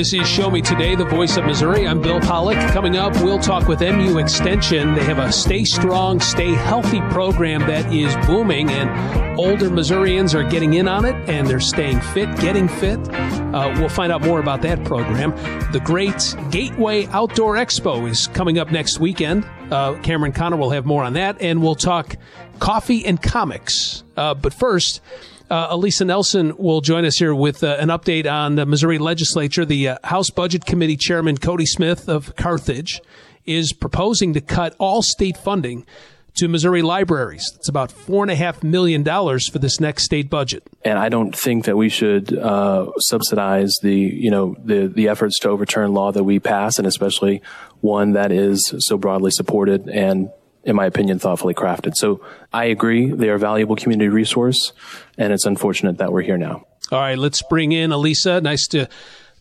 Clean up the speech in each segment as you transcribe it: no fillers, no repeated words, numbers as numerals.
This is Show Me Today, the voice of Missouri. I'm Bill Pollock. Coming up, we'll talk with MU Extension. They have a Stay Strong, Stay Healthy program that is booming, and older Missourians are getting in on it, and they're staying fit, getting fit. We'll find out more about that program. The great Gateway Outdoor Expo is coming up next weekend. Cameron Connor will have more on that, and we'll talk coffee and comics. But first, Alisa Nelson will join us here with an update on the Missouri legislature. The House Budget Committee Chairman Cody Smith of Carthage is proposing to cut all state funding to Missouri libraries. It's about $4.5 million for this next state budget. And I don't think that we should subsidize the efforts to overturn law that we pass, and especially one that is so broadly supported and, in my opinion, thoughtfully crafted. So I agree. They are a valuable community resource, and it's unfortunate that we're here now. All right, let's bring in Alisa. Nice to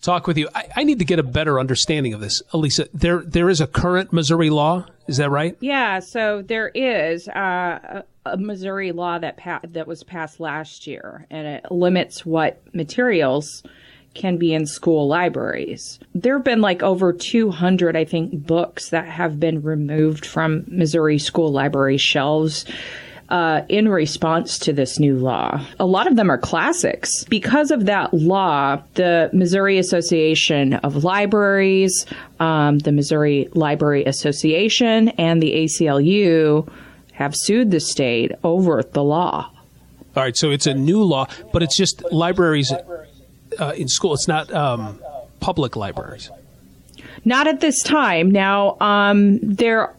talk with you. I need to get a better understanding of this. Alisa, there is a current Missouri law. Is that right? Yeah. So there is a Missouri law that was passed last year, and it limits what materials can be in school libraries. There have been like over 200, I think, books that have been removed from Missouri school library shelves in response to this new law. A lot of them are classics. Because of that law, the Missouri Association of Libraries, the Missouri Library Association, and the ACLU have sued the state over the law. All right, so it's a new law, but it's just libraries in school. It's not public libraries. Not at this time. Now, there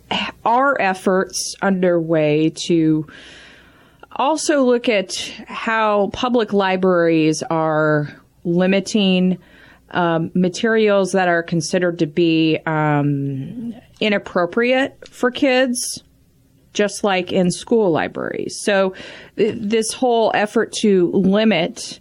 are efforts underway to also look at how public libraries are limiting materials that are considered to be inappropriate for kids, just like in school libraries. So this whole effort to limit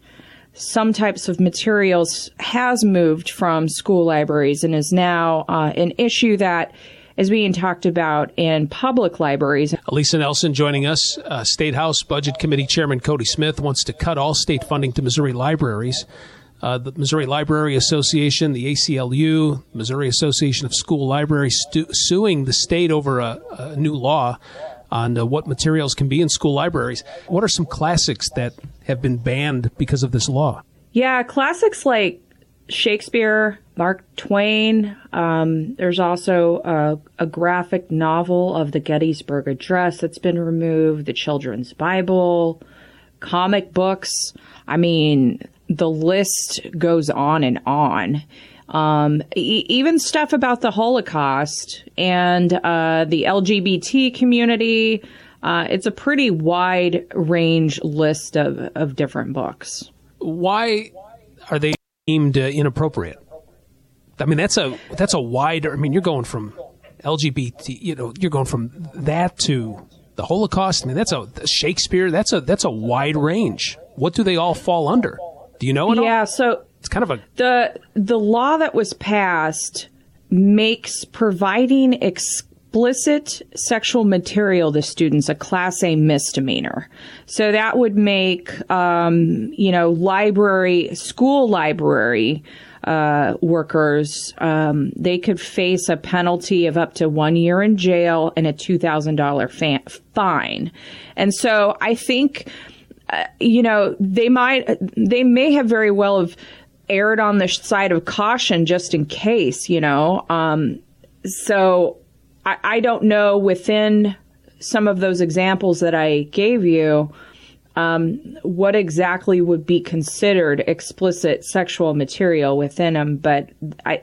some types of materials has moved from school libraries and is now an issue that is being talked about in public libraries. Alisa Nelson joining us. State House Budget Committee Chairman Cody Smith wants to cut all state funding to Missouri libraries. The Missouri Library Association, the ACLU, Missouri Association of School Libraries suing the state over a new law on what materials can be in school libraries. What are some classics that have been banned because of this law? Yeah, classics like Shakespeare, Mark Twain. There's also a graphic novel of the Gettysburg Address that's been removed, the Children's Bible, comic books. I mean, the list goes on and on. Even stuff about the Holocaust and the LGBT community. It's a pretty wide range list of different books. Why are they deemed inappropriate? I mean, that's a wider. I mean, you're going from LGBT. You're going from that to the Holocaust. I mean, that's a Shakespeare. That's a wide range. What do they all fall under? Do you know it all? Yeah. So it's kind of the law that was passed makes providing explicit sexual material to students a Class A misdemeanor. So that would make school library workers, they could face a penalty of up to 1 year in jail and a $2,000 fine. And so I think they may have very well have erred on the side of caution just in case, So I don't know within some of those examples that I gave you, what exactly would be considered explicit sexual material within them, but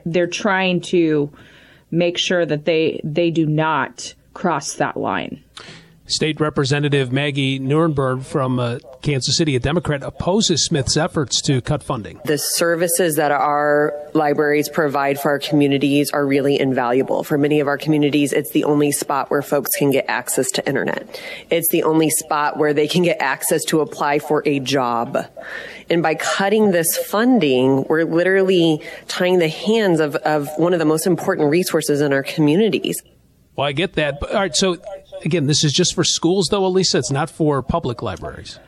they're trying to make sure that they do not cross that line. State Representative Maggie Nuremberg from Kansas City, a Democrat, opposes Smith's efforts to cut funding. The services that our libraries provide for our communities are really invaluable. For many of our communities, it's the only spot where folks can get access to internet. It's the only spot where they can get access to apply for a job. And by cutting this funding, we're literally tying the hands of one of the most important resources in our communities. Well, I get that. But, all right, so again, this is just for schools, though, Alisa. It's not for public libraries.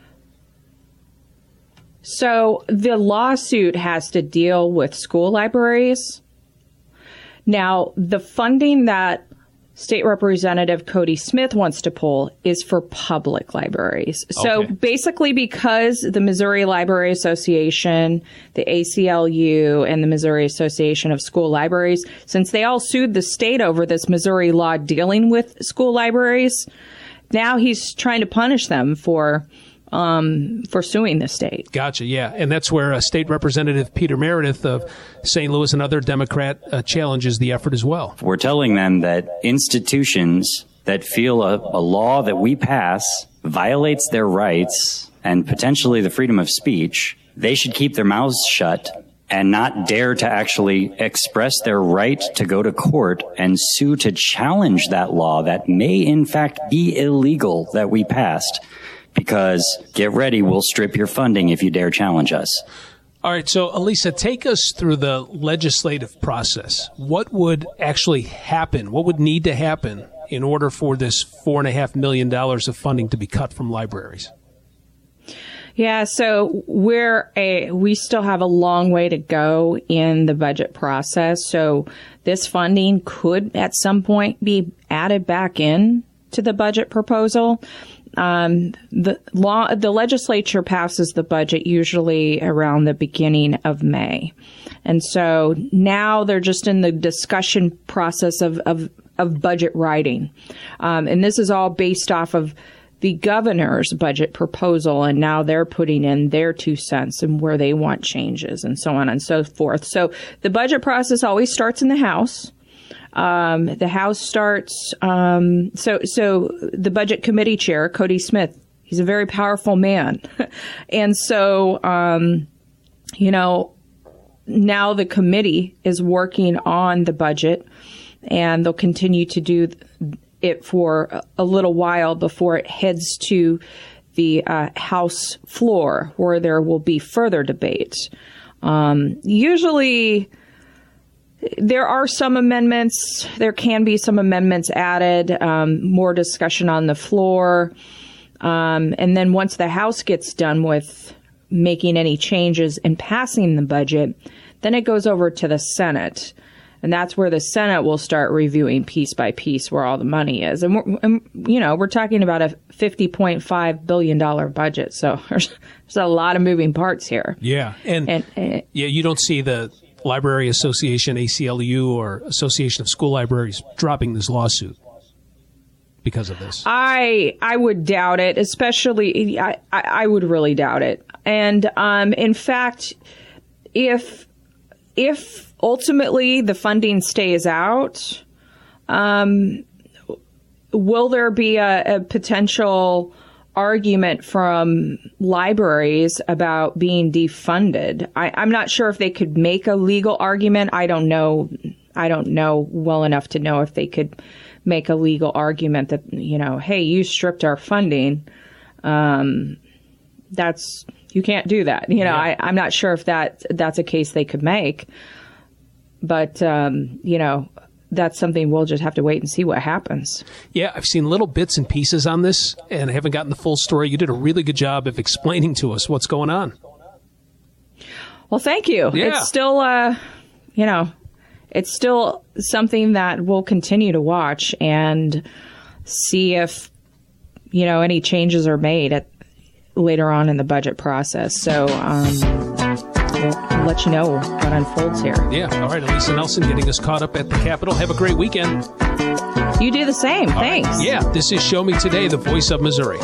So the lawsuit has to deal with school libraries. Now, the funding that State Representative Cody Smith wants to pull is for public libraries. So basically, because the Missouri Library Association, the ACLU, and the Missouri Association of School Libraries, since they all sued the state over this Missouri law dealing with school libraries, now he's trying to punish them for suing the state. Gotcha, yeah. And that's where State Representative Peter Meredith of St. Louis and other Democrat challenges the effort as well. We're telling them that institutions that feel a law that we pass violates their rights and potentially the freedom of speech, they should keep their mouths shut and not dare to actually express their right to go to court and sue to challenge that law that may in fact be illegal that we passed. Because get ready, we'll strip your funding if you dare challenge us. All right. So, Alisa, take us through the legislative process. What would actually happen? What would need to happen in order for this $4.5 million of funding to be cut from libraries? Yeah. So we still have a long way to go in the budget process. So this funding could at some point be added back in to the budget proposal. The legislature passes the budget usually around the beginning of May. And so now they're just in the discussion process of budget writing. And this is all based off of the governor's budget proposal. And now they're putting in their 2 cents and where they want changes and so on and so forth. So the budget process always starts in the House. The House starts, so the budget committee chair, Cody Smith, he's a very powerful man. And so, now the committee is working on the budget, and they'll continue to do it for a little while before it heads to the House floor, where there will be further debate. Usually, there are some amendments. There can be some amendments added, more discussion on the floor. And then once the House gets done with making any changes and passing the budget, then it goes over to the Senate. And that's where the Senate will start reviewing piece by piece where all the money is. And, we're talking about a $50.5 billion budget. So there's a lot of moving parts here. Yeah. And you don't see the Library Association, ACLU, or Association of School Libraries dropping this lawsuit because of this? I would doubt it, especially I would really doubt it. And in fact, if ultimately the funding stays out, will there be a potential argument from libraries about being defunded? I'm not sure if they could make a legal argument. I don't know well enough to know if they could make a legal argument that, hey, you stripped our funding. You can't do that. Yeah. I'm not sure if that's a case they could make. But, that's something we'll just have to wait and see what happens. Yeah, I've seen little bits and pieces on this, and I haven't gotten the full story. You did a really good job of explaining to us what's going on. Well, thank you. Yeah. It's still, it's still something that we'll continue to watch and see if, any changes are made later on in the budget process. So, we'll let you know what unfolds here. Yeah. All right. Alisa Nelson getting us caught up at the Capitol. Have a great weekend. You do the same. All thanks. Right. Yeah. This is Show Me Today, the voice of Missouri.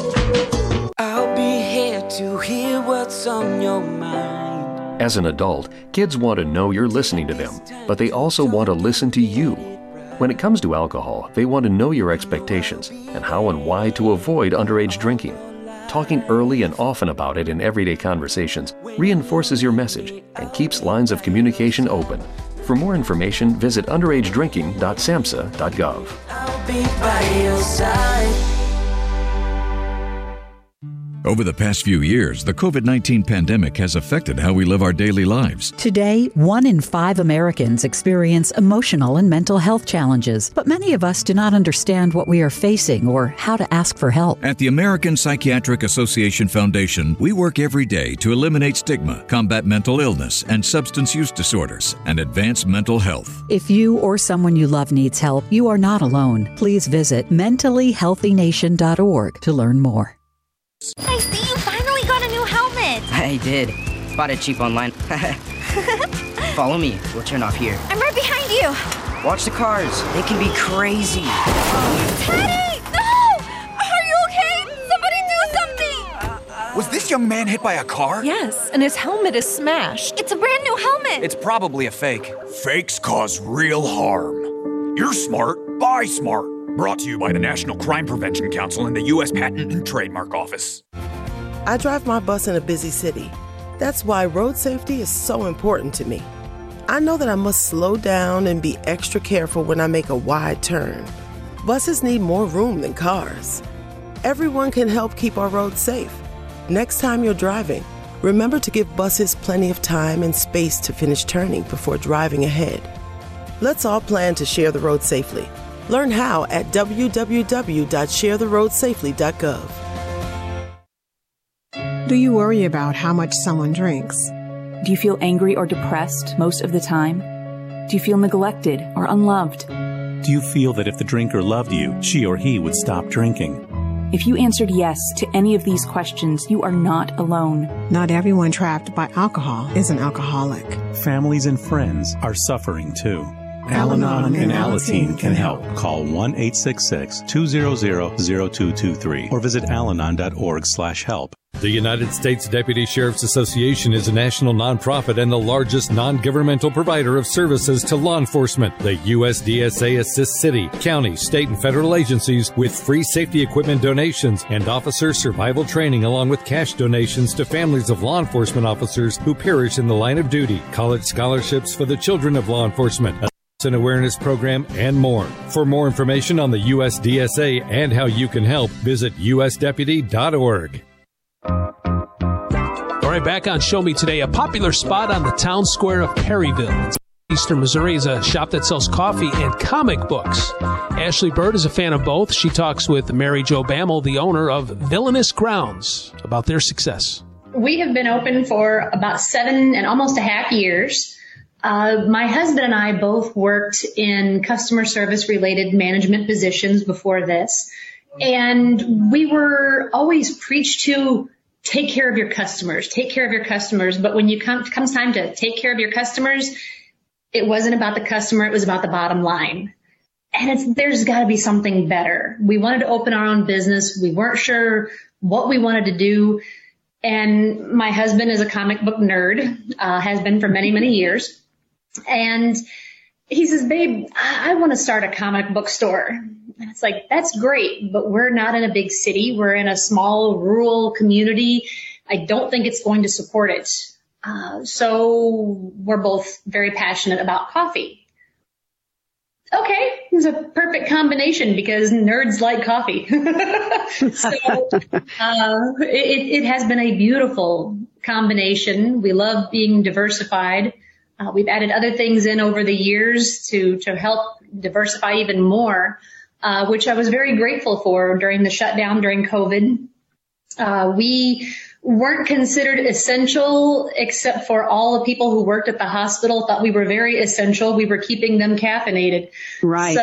I'll be here to hear what's on your mind. As an adult, kids want to know you're listening to them, but they also want to listen to you. When it comes to alcohol, they want to know your expectations and how and why to avoid underage drinking. Talking early and often about it in everyday conversations reinforces your message and keeps lines of communication open. For more information, visit underagedrinking.samhsa.gov. I'll be by your side. Over the past few years, the COVID-19 pandemic has affected how we live our daily lives. Today, 1 in 5 Americans experience emotional and mental health challenges, but many of us do not understand what we are facing or how to ask for help. At the American Psychiatric Association Foundation, we work every day to eliminate stigma, combat mental illness and substance use disorders, and advance mental health. If you or someone you love needs help, you are not alone. Please visit mentallyhealthynation.org to learn more. I see you finally got a new helmet. I did. Bought it cheap online. Follow me. We'll turn off here. I'm right behind you. Watch the cars. They can be crazy. Teddy! No! Are you okay? Somebody do something! Was this young man hit by a car? Yes, and his helmet is smashed. It's a brand new helmet. It's probably a fake. Fakes cause real harm. You're smart. Buy smart. Brought to you by the National Crime Prevention Council and the U.S. Patent and Trademark Office. I drive my bus in a busy city. That's why road safety is so important to me. I know that I must slow down and be extra careful when I make a wide turn. Buses need more room than cars. Everyone can help keep our roads safe. Next time you're driving, remember to give buses plenty of time and space to finish turning before driving ahead. Let's all plan to share the road safely. Learn how at www.sharetheroadsafely.gov. Do you worry about how much someone drinks? Do you feel angry or depressed most of the time? Do you feel neglected or unloved? Do you feel that if the drinker loved you, she or he would stop drinking? If you answered yes to any of these questions, you are not alone. Not everyone trapped by alcohol is an alcoholic. Families and friends are suffering too. Al-Anon and Alateen can help. Call 1-866-200-0223 or visit alanon.org/help. The United States Deputy Sheriff's Association is a national nonprofit and the largest non-governmental provider of services to law enforcement. The USDSA assists city, county, state, and federal agencies with free safety equipment donations and officer survival training, along with cash donations to families of law enforcement officers who perish in the line of duty, college scholarships for the children of law enforcement, an awareness program, and more. For more information on the USDSA and how you can help, visit usdeputy.org. All right, back on Show Me Today, a popular spot on the town square of Perryville. Eastern Missouri is a shop that sells coffee and comic books. Ashley Bird is a fan of both. She talks with Mary Jo Bammel, the owner of Villainous Grounds, about their success. We have been open for about 7 and almost a half years. My husband and I both worked in customer service related management positions before this, and we were always preached to take care of your customers, take care of your customers. But when you comes time to take care of your customers, it wasn't about the customer. It was about the bottom line. And there's got to be something better. We wanted to open our own business. We weren't sure what we wanted to do. And my husband is a comic book nerd, has been for many, many years. And he says, babe, I want to start a comic book store. And it's like, that's great, but we're not in a big city. We're in a small rural community. I don't think it's going to support it. So we're both very passionate about coffee. Okay, it's a perfect combination because nerds like coffee. So it has been a beautiful combination. We love being diversified. We've added other things in over the years to help diversify even more, which I was very grateful for during the shutdown during COVID. We weren't considered essential except for all the people who worked at the hospital thought we were very essential. We were keeping them caffeinated. Right. So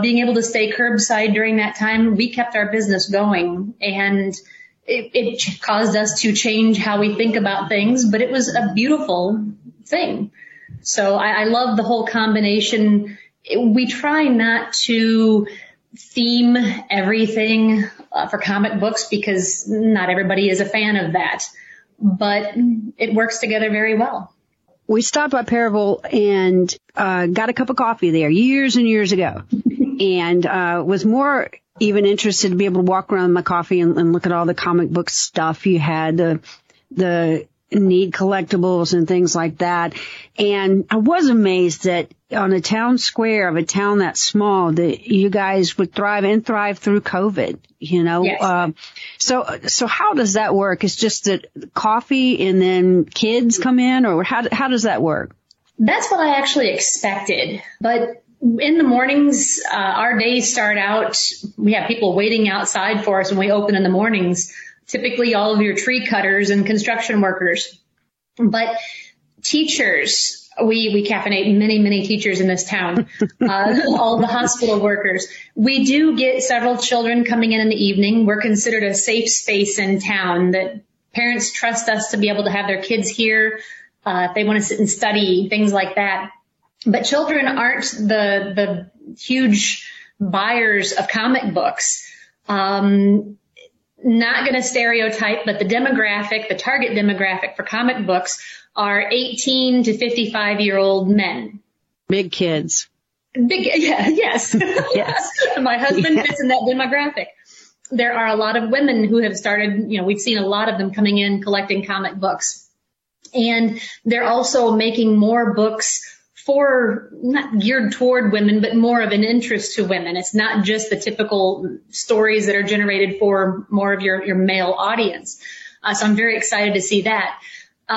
being able to stay curbside during that time, we kept our business going, and it caused us to change how we think about things, but it was a beautiful thing. So I love the whole combination. We try not to theme everything for comic books because not everybody is a fan of that, but it works together very well. We stopped by Perryville and got a cup of coffee there years and years ago, and was more even interested to be able to walk around my coffee and look at all the comic book stuff you had, the need collectibles and things like that. And I was amazed that on a town square of a town that small, that you guys would thrive through COVID, you know? Yes. So how does that work? It's just that coffee and then kids come in, or how does that work? That's what I actually expected, but in the mornings, our days start out, we have people waiting outside for us when we open in the mornings, typically all of your tree cutters and construction workers. But teachers, we caffeinate many, many teachers in this town, all the hospital workers. We do get several children coming in the evening. We're considered a safe space in town that parents trust us to be able to have their kids here, if they want to sit and study, things like that. But children aren't the huge buyers of comic books. Not going to stereotype, but the target demographic for comic books are 18 to 55-year-old men. Big kids. Yes. Yes. My husband fits in that demographic. There are a lot of women who have started, we've seen a lot of them coming in collecting comic books. And they're also making more books not geared toward women, but more of an interest to women. It's not just the typical stories that are generated for more of your male audience. So I'm very excited to see that. But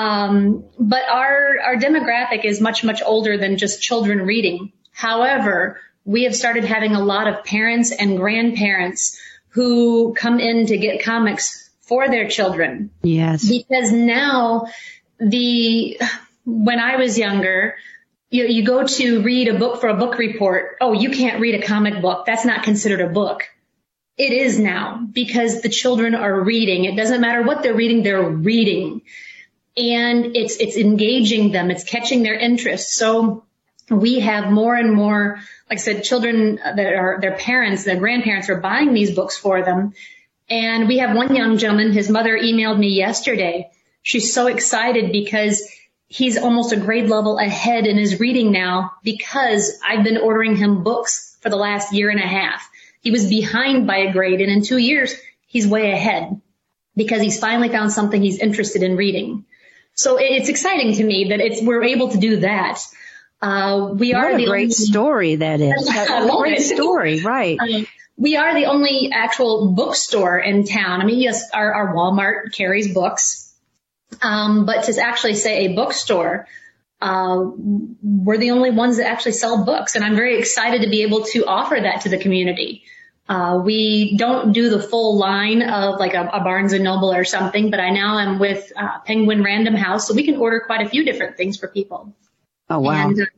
our demographic is much, much older than just children reading. However, we have started having a lot of parents and grandparents who come in to get comics for their children. Yes. Because now when I was younger, you go to read a book for a book report. Oh, you can't read a comic book. That's not considered a book. It is now because the children are reading. It doesn't matter what they're reading. They're reading, and it's engaging them. It's catching their interest. So we have more and more, like I said, children that are their parents, their grandparents are buying these books for them. And we have one young gentleman, his mother emailed me yesterday. She's so excited because he's almost a grade level ahead in his reading now because I've been ordering him books for the last year and a half. He was behind by a grade, and in 2 years, he's way ahead because he's finally found something he's interested in reading. So it's exciting to me that we're able to do that. Story that is. Story, right. We are the only actual bookstore in town. I mean, yes, our Walmart carries books. But to actually say a bookstore, we're the only ones that actually sell books. And I'm very excited to be able to offer that to the community. We don't do the full line of like a Barnes and Noble or something, but I now am with Penguin Random House. So we can order quite a few different things for people. Oh, wow. And,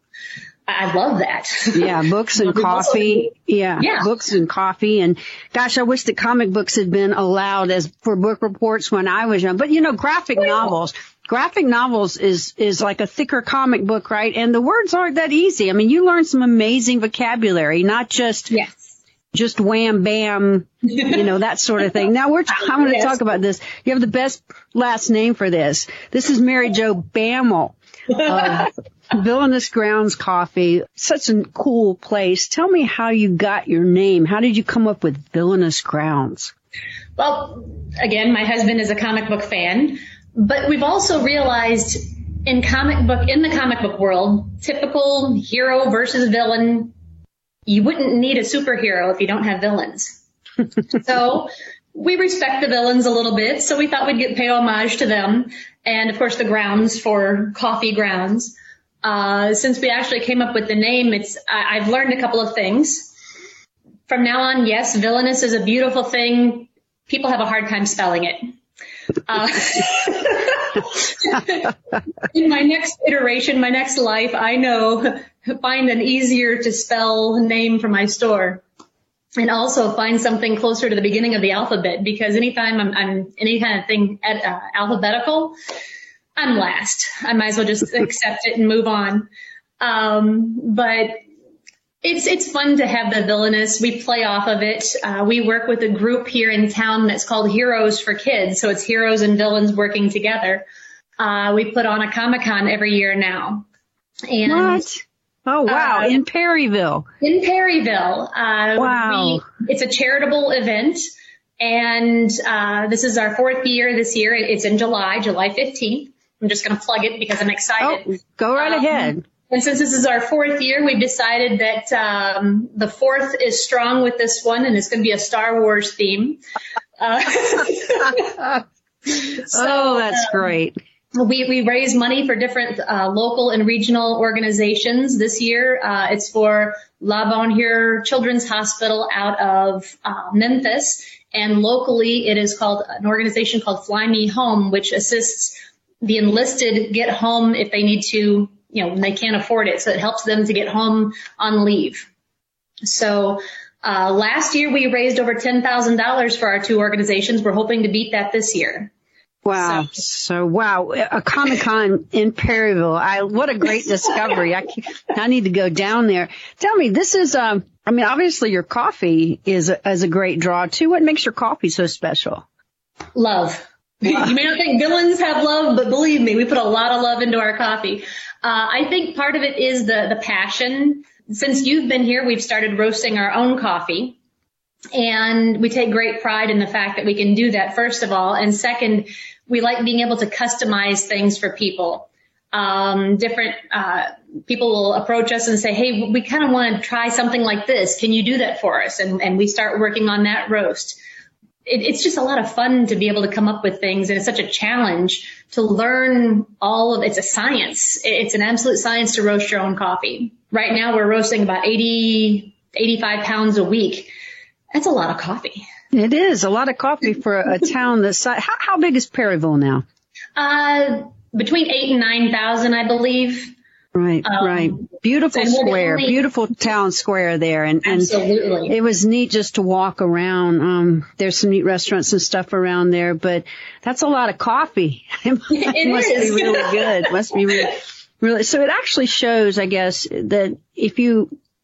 I love that. Yeah, books and coffee. Yeah, books and coffee. And gosh, I wish that comic books had been allowed as for book reports when I was young. But graphic novels. Graphic novels is like a thicker comic book, right? And the words aren't that easy. I mean, you learn some amazing vocabulary, not just just wham bam, that sort of thing. Now I'm going to talk about this. You have the best last name for this. This is Mary Jo Bammel. Villainous Grounds Coffee, such a cool place. Tell me how you got your name. How did you come up with Villainous Grounds? Well, again, my husband is a comic book fan, but we've also realized in the comic book world, typical hero versus villain, you wouldn't need a superhero if you don't have villains. So we respect the villains a little bit, so we thought we'd pay homage to them. And, of course, the grounds for coffee grounds. Since we actually came up with the name, I've learned a couple of things. From now on, yes, villainous is a beautiful thing. People have a hard time spelling it. In my next iteration, my next life, I know, find an easier to spell name for my store. And also find something closer to the beginning of the alphabet, because anytime I'm any kind of thing alphabetical, I'm last. I might as well just accept it and move on. But it's fun to have the villainous. We play off of it. We work with a group here in town that's called Heroes for Kids. So it's heroes and villains working together. We put on a Comic-Con every year now. And what? Oh, wow. In Perryville. Wow. It's a charitable event. And this is our fourth year this year. It's in July 15th. I'm just going to plug it because I'm excited. Oh, go right ahead. And since this is our fourth year, we've decided that the fourth is strong with this one, and it's going to be a Star Wars theme. That's great. We raise money for different local and regional organizations this year. It's for La Bonheur Children's Hospital out of Memphis. And locally, it is called an organization called Fly Me Home, which assists the enlisted get home if they need to, you know, when they can't afford it. So it helps them to get home on leave. So last year, we raised over $10,000 for our two organizations. We're hoping to beat that this year. Wow. So, a Comic-Con in Perryville. What a great discovery. I need to go down there. Tell me, this is, obviously your coffee is a great draw too. What makes your coffee so special? Love. You may not think villains have love, but believe me, we put a lot of love into our coffee. I think part of it is the passion. Since you've been here, we've started roasting our own coffee. And we take great pride in the fact that we can do that, first of all. And second, we like being able to customize things for people. Different people will approach us and say, hey, we kind of want to try something like this. Can you do that for us? And we start working on that roast. It's just a lot of fun to be able to come up with things. And it's such a challenge to learn it's a science. It's an absolute science to roast your own coffee. Right now, we're roasting about 85 pounds a week. That's a lot of coffee. It is a lot of coffee for a town this size. How big is Perryville now? Between 8,000 and 9,000, I believe. Right. Beautiful square, beautiful town square there. And absolutely. It was neat just to walk around. There's some neat restaurants and stuff around there, but that's a lot of coffee. It must is. Be really good. It must be really, really. So it actually shows, I guess, that if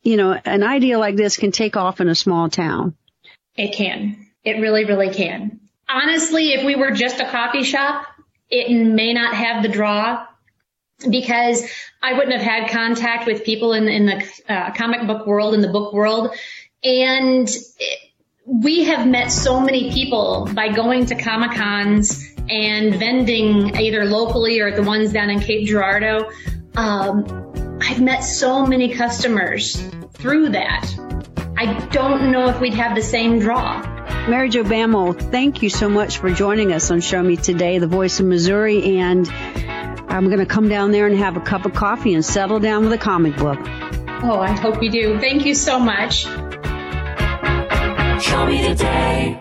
an idea like this can take off in a small town. It can. It really, really can. Honestly, if we were just a coffee shop, it may not have the draw because I wouldn't have had contact with people in the comic book world, in the book world. And we have met so many people by going to Comic-Cons and vending either locally or at the ones down in Cape Girardeau. I've met so many customers through that. I don't know if we'd have the same draw. Mary Jo Bammel, thank you so much for joining us on Show Me Today, the Voice of Missouri, and I'm going to come down there and have a cup of coffee and settle down with a comic book. Oh, I hope you do. Thank you so much. Show Me Today.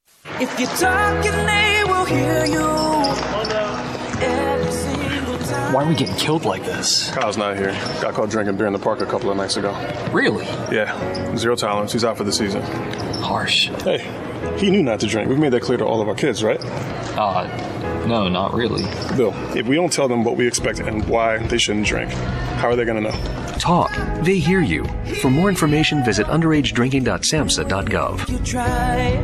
If you're talking, they will hear you. Why are we getting killed like this? Kyle's not here. Got caught drinking beer in the park a couple of nights ago. Really? Yeah. 0 tolerance. He's out for the season. Harsh. Hey, he knew not to drink. We've made that clear to all of our kids, right? No, not really. Bill, if we don't tell them what we expect and why they shouldn't drink, how are they going to know? Talk. They hear you. For more information, visit underagedrinking.samhsa.gov. You try.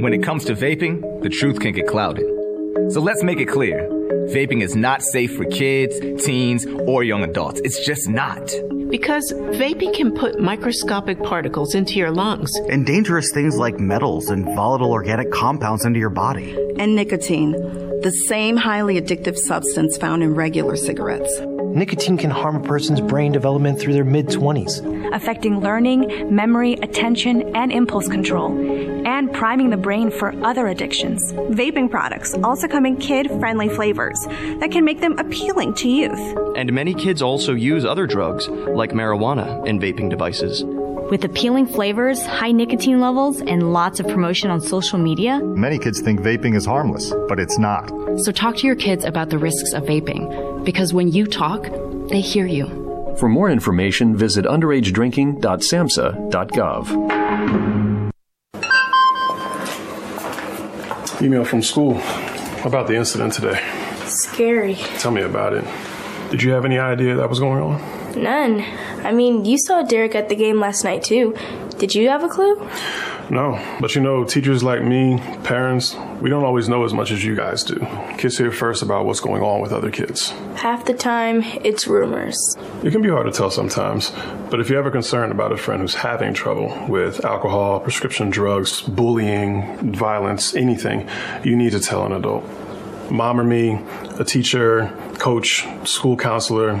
When it comes to vaping, the truth can get clouded. So let's make it clear. Vaping is not safe for kids, teens, or young adults. It's just not. Because vaping can put microscopic particles into your lungs. And dangerous things like metals and volatile organic compounds into your body. And nicotine, the same highly addictive substance found in regular cigarettes. Nicotine can harm a person's brain development through their mid-20s, affecting learning, memory, attention, and impulse control, and priming the brain for other addictions. Vaping products also come in kid-friendly flavors that can make them appealing to youth. And many kids also use other drugs, like marijuana and vaping devices. With appealing flavors, high nicotine levels, and lots of promotion on social media, many kids think vaping is harmless, but it's not. So talk to your kids about the risks of vaping, because when you talk, they hear you. For more information, visit underagedrinking.samhsa.gov. Email from school about the incident today. Scary. Tell me about it. Did you have any idea that was going on? None. I mean, you saw Derek at the game last night, too. Did you have a clue? No, but you know, teachers like me, parents, we don't always know as much as you guys do. Kids hear first about what's going on with other kids. Half the time, it's rumors. It can be hard to tell sometimes, but if you're ever concerned about a friend who's having trouble with alcohol, prescription drugs, bullying, violence, anything, you need to tell an adult. Mom or me, a teacher, coach, school counselor,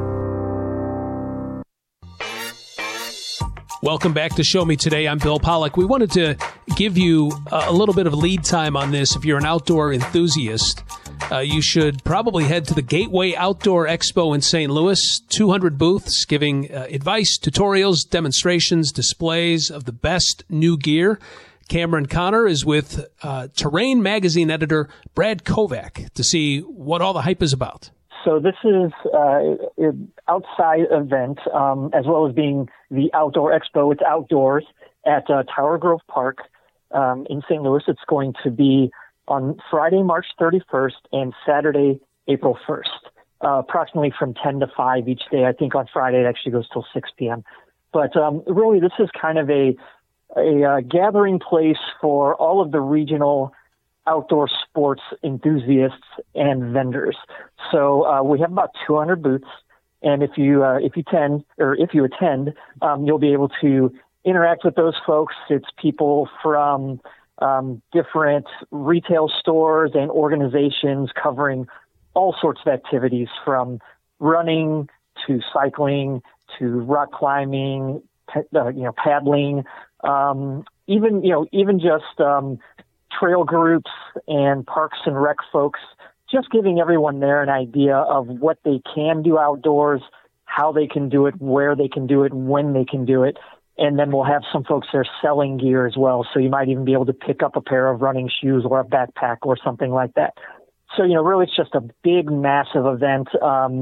Welcome back to Show Me Today. I'm Bill Pollock. We wanted to give you a little bit of lead time on this. If you're an outdoor enthusiast, you should probably head to the Gateway Outdoor Expo in St. Louis. 200 booths giving advice, tutorials, demonstrations, displays of the best new gear. Cameron Connor is with Terrain Magazine editor Brad Kovac to see what all the hype is about. So this is an outside event, as well as being the outdoor expo. It's outdoors at Tower Grove Park in St. Louis. It's going to be on Friday, March 31st and Saturday, April 1st, approximately from 10 to 5 each day. I think on Friday it actually goes till 6 p.m. But really this is kind of a gathering place for all of the regional outdoor sports enthusiasts and vendors. So we have about 200 booths, and if you attend, you'll be able to interact with those folks. It's people from different retail stores and organizations covering all sorts of activities, from running to cycling to rock climbing, paddling, even just trail groups and parks and rec folks, just giving everyone there an idea of what they can do outdoors, how they can do it, where they can do it, when they can do it. And then we'll have some folks there selling gear as well. So you might even be able to pick up a pair of running shoes or a backpack or something like that. So, really it's just a big, massive event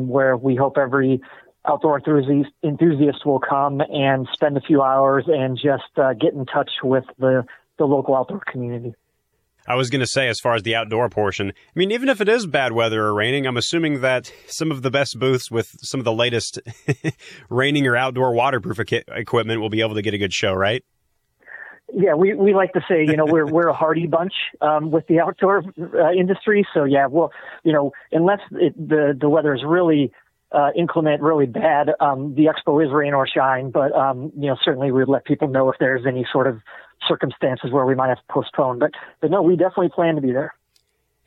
where we hope every outdoor enthusiast will come and spend a few hours and just get in touch with the local outdoor community. I was going to say, as far as the outdoor portion, I mean, even if it is bad weather or raining, I'm assuming that some of the best booths with some of the latest raining or outdoor waterproof equipment will be able to get a good show, right? Yeah, we like to say, we're a hardy bunch with the outdoor industry. So, yeah, well, unless the weather is really inclement, really bad, the expo is rain or shine. But, certainly we'd let people know if there's any sort of circumstances where we might have to postpone. But no, we definitely plan to be there.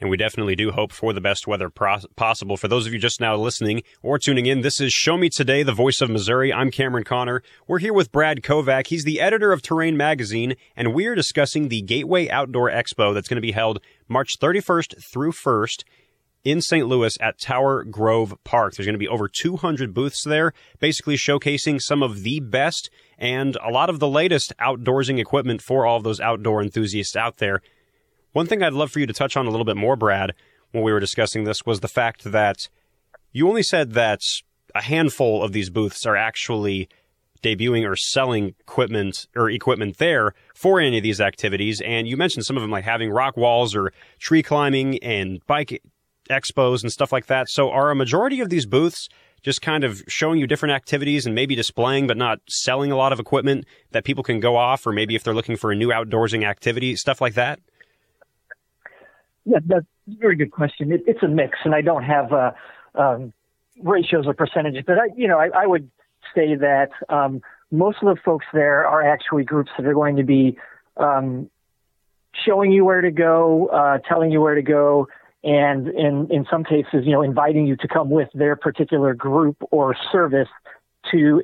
And we definitely do hope for the best weather possible. For those of you just now listening or tuning in, this is Show Me Today, the voice of Missouri. I'm Cameron Connor. We're here with Brad Kovac. He's the editor of Terrain Magazine, and we're discussing the Gateway Outdoor Expo that's going to be held March 31st through 1st in St. Louis at Tower Grove Park. There's going to be over 200 booths there, basically showcasing some of the best and a lot of the latest outdoorsing equipment for all of those outdoor enthusiasts out there. One thing I'd love for you to touch on a little bit more, Brad, when we were discussing this was the fact that you only said that a handful of these booths are actually debuting or selling equipment there for any of these activities. And you mentioned some of them, like having rock walls or tree climbing and bike expos and stuff like that. So are a majority of these booths just kind of showing you different activities and maybe displaying but not selling a lot of equipment that people can go off, or maybe if they're looking for a new outdoorsing activity, stuff like that? Yeah, that's a very good question. It's a mix, and I don't have ratios or percentages, but I would say that most of the folks there are actually groups that are going to be showing you where to go, telling you where to go, and in some cases, inviting you to come with their particular group or service to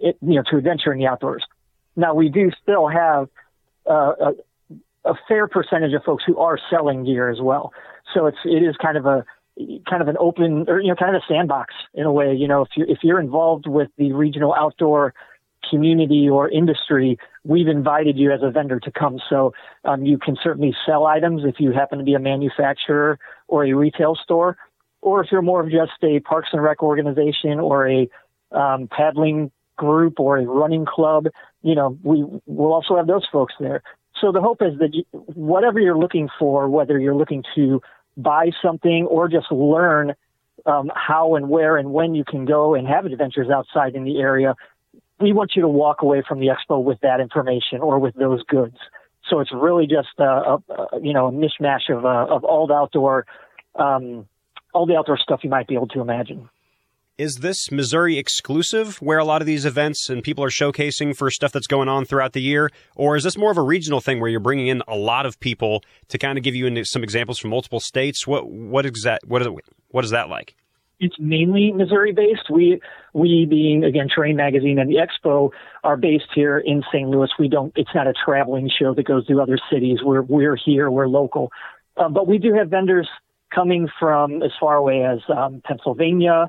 adventure in the outdoors. Now, we do still have a fair percentage of folks who are selling gear as well. So it is kind of an open, or kind of a sandbox in a way. If you're involved with the regional outdoor community or industry, we've invited you as a vendor to come. So you can certainly sell items if you happen to be a manufacturer or a retail store, or if you're more of just a Parks and Rec organization or a paddling group or a running club. We will also have those folks there. So the hope is that whatever you're looking for, whether you're looking to buy something or just learn how and where and when you can go and have adventures outside in the area, we want you to walk away from the expo with that information or with those goods. So it's really just a mishmash of all the outdoor stuff you might be able to imagine. Is this Missouri exclusive, where a lot of these events and people are showcasing for stuff that's going on throughout the year? Or is this more of a regional thing where you're bringing in a lot of people to kind of give you some examples from multiple states? What is that like? It's mainly Missouri-based. We being, again, Terrain Magazine and the Expo, are based here in St. Louis. It's not a traveling show that goes to other cities. We're here. We're local. But we do have vendors coming from as far away as Pennsylvania,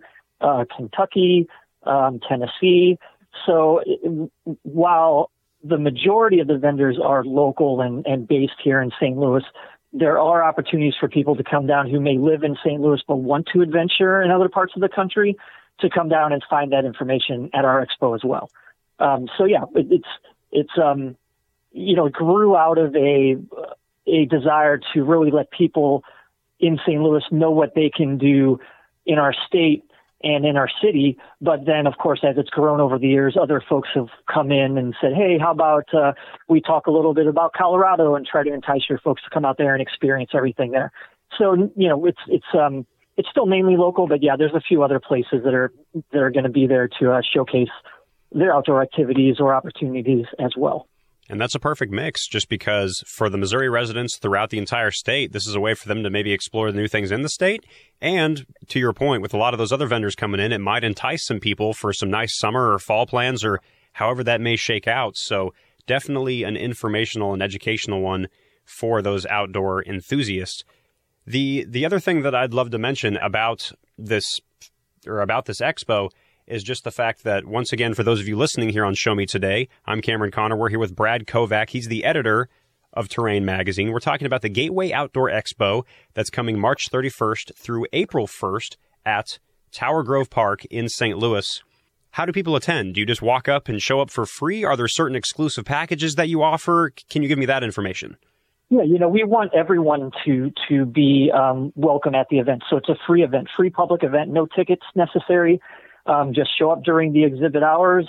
Kentucky, Tennessee. So while the majority of the vendors are local and based here in St. Louis, there are opportunities for people to come down who may live in St. Louis but want to adventure in other parts of the country to come down and find that information at our expo as well. It grew out of a desire to really let people in St. Louis know what they can do in our state and in our city. But then, of course, as it's grown over the years, other folks have come in and said, hey, how about we talk a little bit about Colorado and try to entice your folks to come out there and experience everything there. So, it's still mainly local, but yeah, there's a few other places that are going to be there to showcase their outdoor activities or opportunities as well. And that's a perfect mix, just because for the Missouri residents throughout the entire state, this is a way for them to maybe explore new things in the state. And to your point, with a lot of those other vendors coming in, it might entice some people for some nice summer or fall plans or however that may shake out. So definitely an informational and educational one for those outdoor enthusiasts. The other thing that I'd love to mention about this expo is just the fact that, once again, for those of you listening here on Show Me Today, I'm Cameron Connor. We're here with Brad Kovac. He's the editor of Terrain Magazine. We're talking about the Gateway Outdoor Expo that's coming March 31st through April 1st at Tower Grove Park in St. Louis. How do people attend? Do you just walk up and show up for free? Are there certain exclusive packages that you offer? Can you give me that information? Yeah, we want everyone to be welcome at the event. So it's a free event, free public event, no tickets necessary. Just show up during the exhibit hours.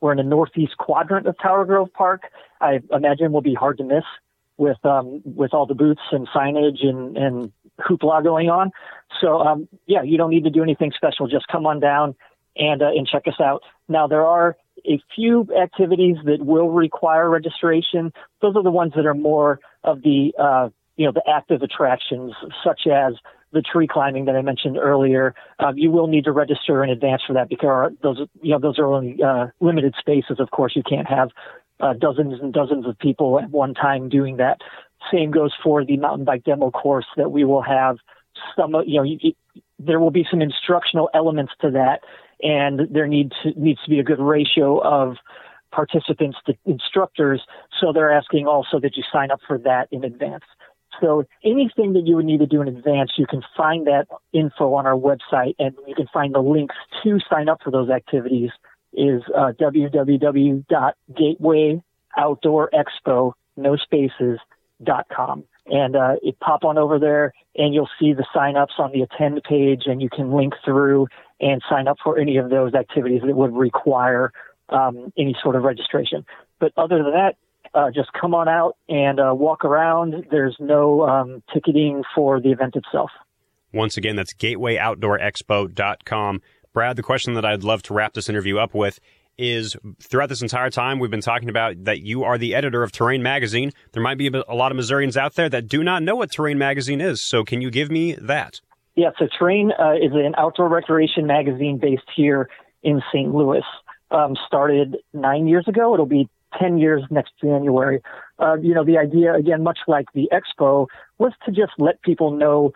We're in the northeast quadrant of Tower Grove Park. I imagine will be hard to miss with all the booths and signage and hoopla going on. So, you don't need to do anything special. Just come on down and check us out. Now, there are a few activities that will require registration. Those are the ones that are more of the the active attractions, such as the tree climbing that I mentioned earlier. You will need to register in advance for that because those are only limited spaces. Of course, you can't have dozens and dozens of people at one time doing that. Same goes for the mountain bike demo course that we will have. There will be some instructional elements to that, and there needs to be a good ratio of participants to instructors. So they're asking also that you sign up for that in advance. So anything that you would need to do in advance, you can find that info on our website, and you can find the links to sign up for those activities is www.gatewayoutdoorexpo.com. And pop on over there, and you'll see the sign-ups on the attend page, and you can link through and sign up for any of those activities that would require any sort of registration. But other than that, just come on out and walk around. There's no ticketing for the event itself. Once again, that's gatewayoutdoorexpo.com. Brad, the question that I'd love to wrap this interview up with is, throughout this entire time, we've been talking about that you are the editor of Terrain Magazine. There might be a lot of Missourians out there that do not know what Terrain Magazine is, so can you give me that? Yeah, so Terrain is an outdoor recreation magazine based here in St. Louis. Started 9 years ago. It'll be 10 years next January. The idea, again, much like the expo, was to just let people know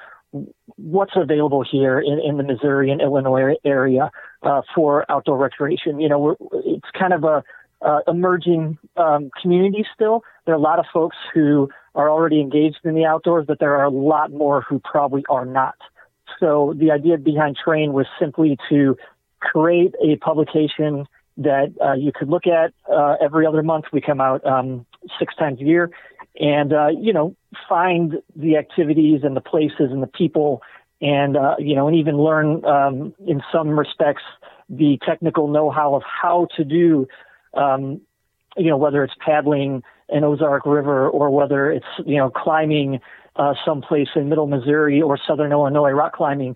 what's available here in the Missouri and Illinois area for outdoor recreation. It's kind of a emerging community still. There are a lot of folks who are already engaged in the outdoors, but there are a lot more who probably are not. So the idea behind Terrain was simply to create a publication that you could look at every other month. We come out 6 times a year. And, find the activities and the places and the people and, and even learn in some respects the technical know-how of how to do, whether it's paddling an Ozark River or whether it's, climbing someplace in middle Missouri or southern Illinois, rock climbing.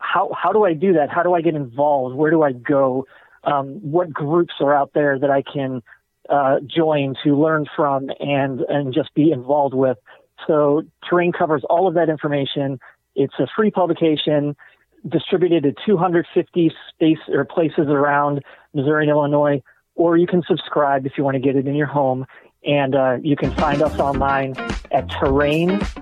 How do I do that? How do I get involved? Where do I go? What groups are out there that I can join to learn from and just be involved with. So Terrain covers all of that information. It's a free publication distributed to 250 places around Missouri and Illinois, or you can subscribe if you want to get it in your home. And you can find us online at terrain-mag.com.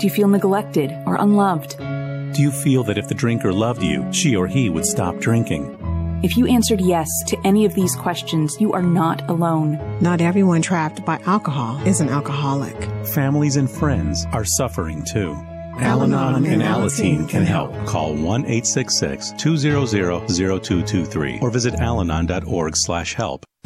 Do you feel neglected or unloved? Do you feel that if the drinker loved you, she or he would stop drinking? If you answered yes to any of these questions, you are not alone. Not everyone trapped by alcohol is an alcoholic. Families and friends are suffering too. Al-Anon and Alateen can help. Call 1-866-200-0223 or visit alanon.org/help.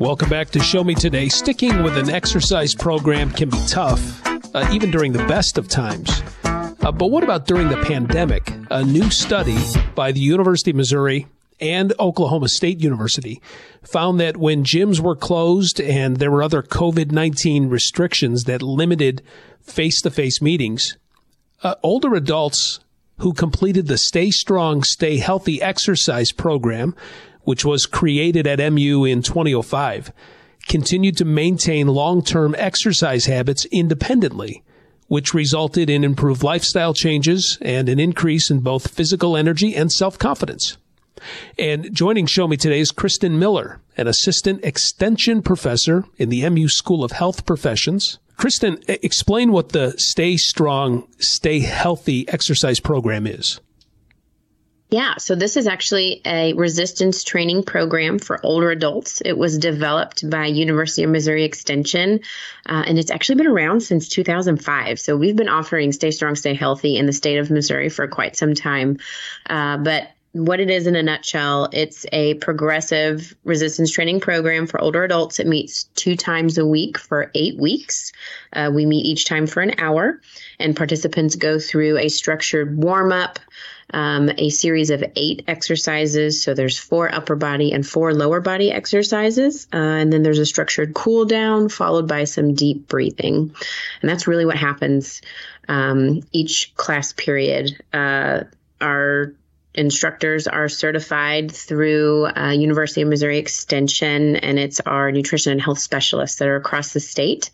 Welcome back to Show Me Today. Sticking with an exercise program can be tough, even during the best of times. But what about during the pandemic? A new study by the University of Missouri and Oklahoma State University found that when gyms were closed and there were other COVID-19 restrictions that limited face-to-face meetings, older adults who completed the Stay Strong, Stay Healthy exercise program, which was created at MU in 2005, continued to maintain long-term exercise habits independently, which resulted in improved lifestyle changes and an increase in both physical energy and self-confidence. And joining Show Me Today is Kristen Miller, an assistant extension professor in the MU School of Health Professions. Kristen, explain what the Stay Strong, Stay Healthy exercise program is. Yeah, so this is actually a resistance training program for older adults. It was developed by University of Missouri Extension, and it's actually been around since 2005. So we've been offering Stay Strong, Stay Healthy in the state of Missouri for quite some time. But what it is in a nutshell, it's a progressive resistance training program for older adults. It meets 2 times a week for 8 weeks. We meet each time for an hour, and participants go through a structured warm-up, a series of 8 exercises. So there's 4 upper body and 4 lower body exercises. And then there's a structured cool down followed by some deep breathing. And that's really what happens each class period. Our instructors are certified through University of Missouri Extension, and it's our nutrition and health specialists that are across the state.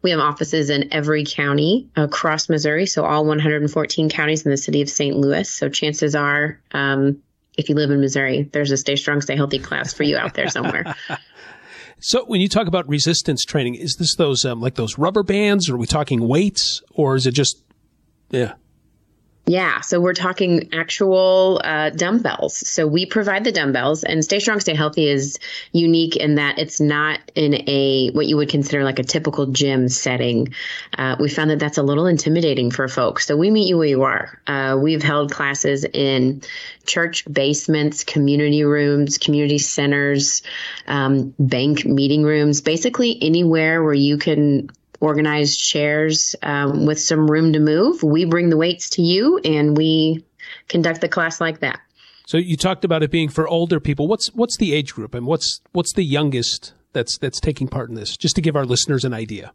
We have offices in every county across Missouri, so all 114 counties in the city of St. Louis. So chances are, if you live in Missouri, there's a Stay Strong, Stay Healthy class for you out there somewhere. So when you talk about resistance training, is this those like those rubber bands? Or are we talking weights, or is it just Yeah, so we're talking actual dumbbells. So we provide the dumbbells, and Stay Strong, Stay Healthy is unique in that it's not in a what you would consider like a typical gym setting. We found that that's a little intimidating for folks. So we meet you where you are. We've held classes in church basements, community rooms, community centers, bank meeting rooms, basically anywhere where you can organized chairs with some room to move. We bring the weights to you and we conduct the class like that. So you talked about it being for older people. What's the age group and what's the youngest that's taking part in this, just to give our listeners an idea?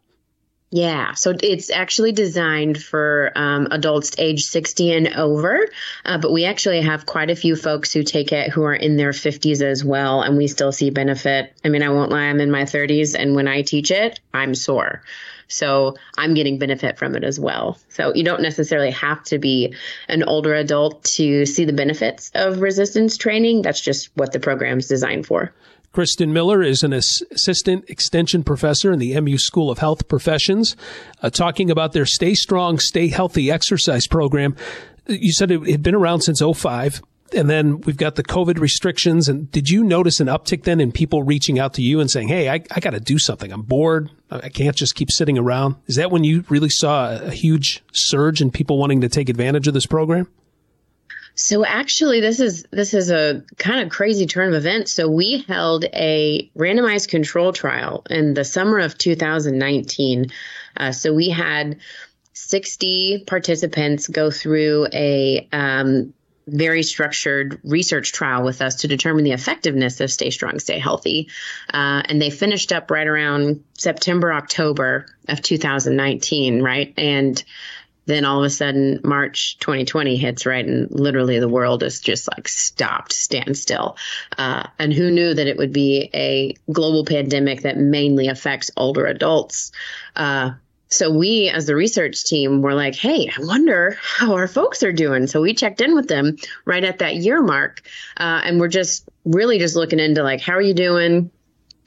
Yeah, so it's actually designed for adults age 60 and over, but we actually have quite a few folks who take it who are in their 50s as well, and we still see benefit. I mean, I won't lie, I'm in my 30s, and when I teach it, I'm sore. So I'm getting benefit from it as well. So you don't necessarily have to be an older adult to see the benefits of resistance training. That's just what the program's designed for. Kristen Miller is an assistant extension professor in the MU School of Health Professions, talking about their Stay Strong, Stay Healthy exercise program. You said it had been around since 2005, and then we've got the COVID restrictions. And did you notice an uptick then in people reaching out to you and saying, hey, I got to do something. I'm bored. I can't just keep sitting around. Is that when you really saw a huge surge in people wanting to take advantage of this program? So actually, this is a kind of crazy turn of events. So we held a randomized control trial in the summer of 2019. So we had 60 participants go through a very structured research trial with us to determine the effectiveness of Stay Strong, Stay Healthy. And they finished up right around September, October of 2019, right? And then all of a sudden, March 2020 hits, right? And literally the world is just like stopped, standstill. And who knew that it would be a global pandemic that mainly affects older adults? So we, as the research team, were like, hey, I wonder how our folks are doing. So we checked in with them right at that year mark. And we're just looking into like, how are you doing?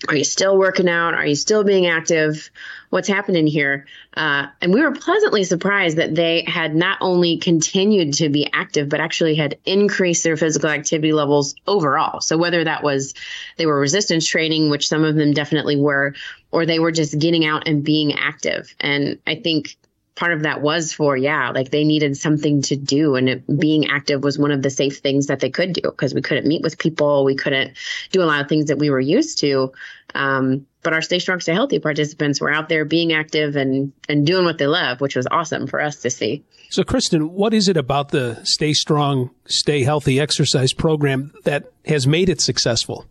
Are you still working out? Are you still being active? What's happening here? And we were pleasantly surprised that they had not only continued to be active, but actually had increased their physical activity levels overall. So whether that was they were resistance training, which some of them definitely were, or they were just getting out and being active. And I think part of that was like they needed something to do, and being active was one of the safe things that they could do, because we couldn't meet with people. We couldn't do a lot of things that we were used to. But our Stay Strong, Stay Healthy participants were out there being active and doing what they love, which was awesome for us to see. So, Kristen, what is it about the Stay Strong, Stay Healthy exercise program that has made it successful?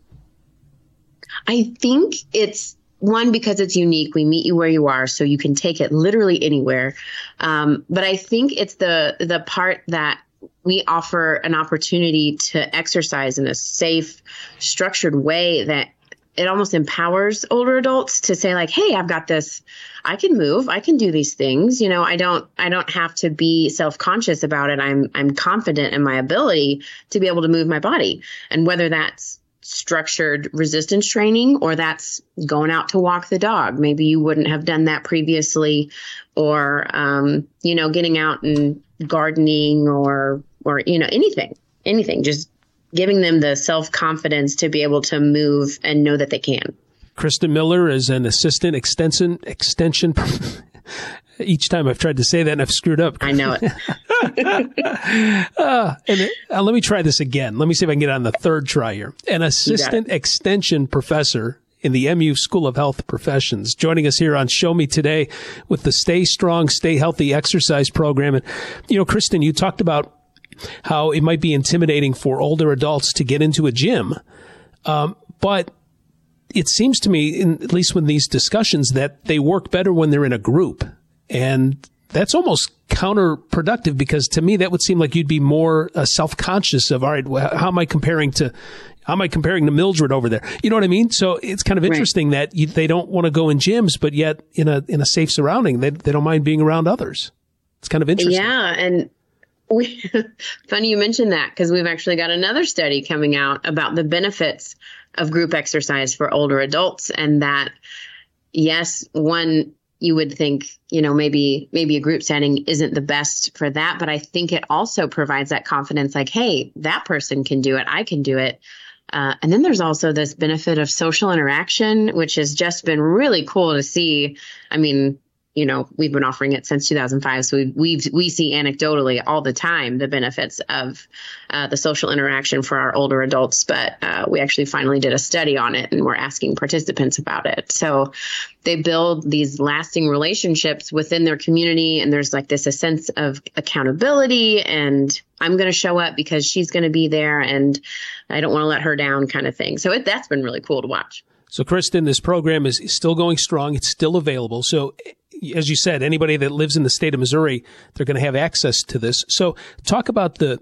I think it's one, because it's unique. We meet you where you are, so you can take it literally anywhere. But I think it's the part that we offer an opportunity to exercise in a safe, structured way that it almost empowers older adults to say like, hey, I've got this, I can move, I can do these things. You know, I don't have to be self-conscious about it. I'm confident in my ability to be able to move my body. And whether that's structured resistance training, or that's going out to walk the dog. Maybe you wouldn't have done that previously, or, getting out and gardening or, anything, just giving them the self-confidence to be able to move and know that they can. Kristen Miller is an assistant extension. Each time I've tried to say that and I've screwed up. I know it. Let me try this again. Let me see if I can get on the third try here. An assistant extension professor in the MU School of Health Professions, joining us here on Show Me Today with the Stay Strong, Stay Healthy exercise program. And, Kristen, you talked about how it might be intimidating for older adults to get into a gym. But it seems to me, at least with these discussions, that they work better when they're in a group. And that's almost counterproductive, because to me, that would seem like you'd be more self-conscious of, all right, how am I comparing to Mildred over there? You know what I mean? So it's kind of interesting that they don't want to go in gyms, but yet in a safe surrounding, they don't mind being around others. It's kind of interesting. Yeah. And funny you mentioned that, because we've actually got another study coming out about the benefits of group exercise for older adults. And that, yes, one, you would think, maybe a group setting isn't the best for that. But I think it also provides that confidence like, hey, that person can do it. I can do it. And then there's also this benefit of social interaction, which has just been really cool to see. I mean, we've been offering it since 2005. So we see anecdotally all the time the benefits of the social interaction for our older adults. But we actually finally did a study on it, and we're asking participants about it. So they build these lasting relationships within their community. And there's like this a sense of accountability, and I'm going to show up because she's going to be there, and I don't want to let her down, kind of thing. So that's been really cool to watch. So, Kristen, this program is still going strong. It's still available. So, as you said, anybody that lives in the state of Missouri, they're going to have access to this. So talk about the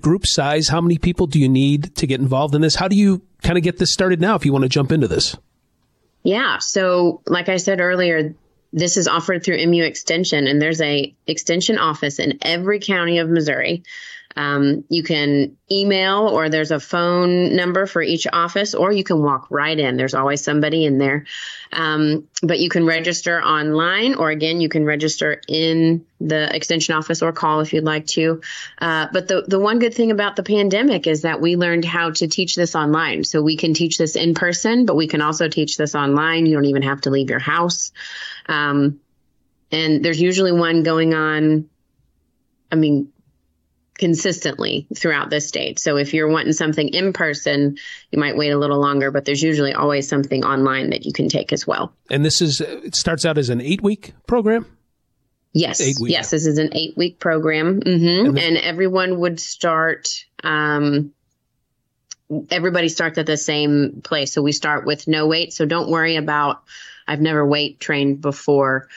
group size. How many people do you need to get involved in this? How do you kind of get this started now if you want to jump into this? Yeah. So like I said earlier, this is offered through MU Extension, and there's a extension office in every county of Missouri. You can email, or there's a phone number for each office, or you can walk right in. There's always somebody in there. But you can register online, or again, you can register in the extension office or call if you'd like to. But the one good thing about the pandemic is that we learned how to teach this online. So we can teach this in person, but we can also teach this online. You don't even have to leave your house. And there's usually one going on, consistently throughout the state. So if you're wanting something in person, you might wait a little longer, but there's usually always something online that you can take as well. And this it starts out as an 8-week program? Yes. 8 weeks. Yes, this is an 8-week program. Mm-hmm. And everyone would start, everybody starts at the same place. So we start with no weight. So don't worry about, I've never weight trained before.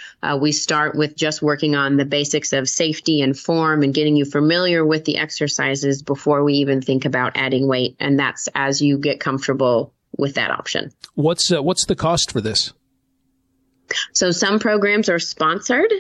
We start with just working on the basics of safety and form and getting you familiar with the exercises before we even think about adding weight. And that's as you get comfortable with that option. What's the cost for this? So some programs are sponsored,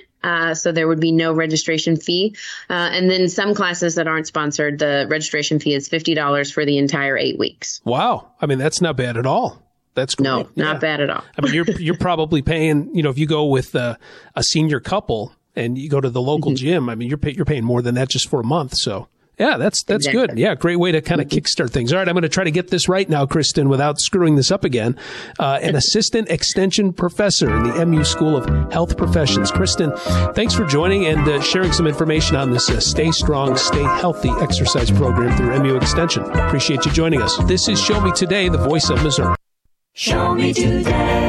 so there would be no registration fee. And then some classes that aren't sponsored, the registration fee is $50 for the entire 8 weeks. Wow. I mean, that's not bad at all. That's great. No, not bad at all. I mean, you're probably paying, you know, if you go with a senior couple and you go to the local gym, I mean, you're paying more than that just for a month. So yeah, that's exactly good. Yeah. Great way to kind of kickstart things. All right. I'm going to try to get this right now, Kristen, without screwing this up again. An assistant extension professor in the MU School of Health Professions. Kristen, thanks for joining and sharing some information on this Stay Strong, Stay Healthy exercise program through MU Extension. Appreciate you joining us. This is Show Me Today, the voice of Missouri. Show me today.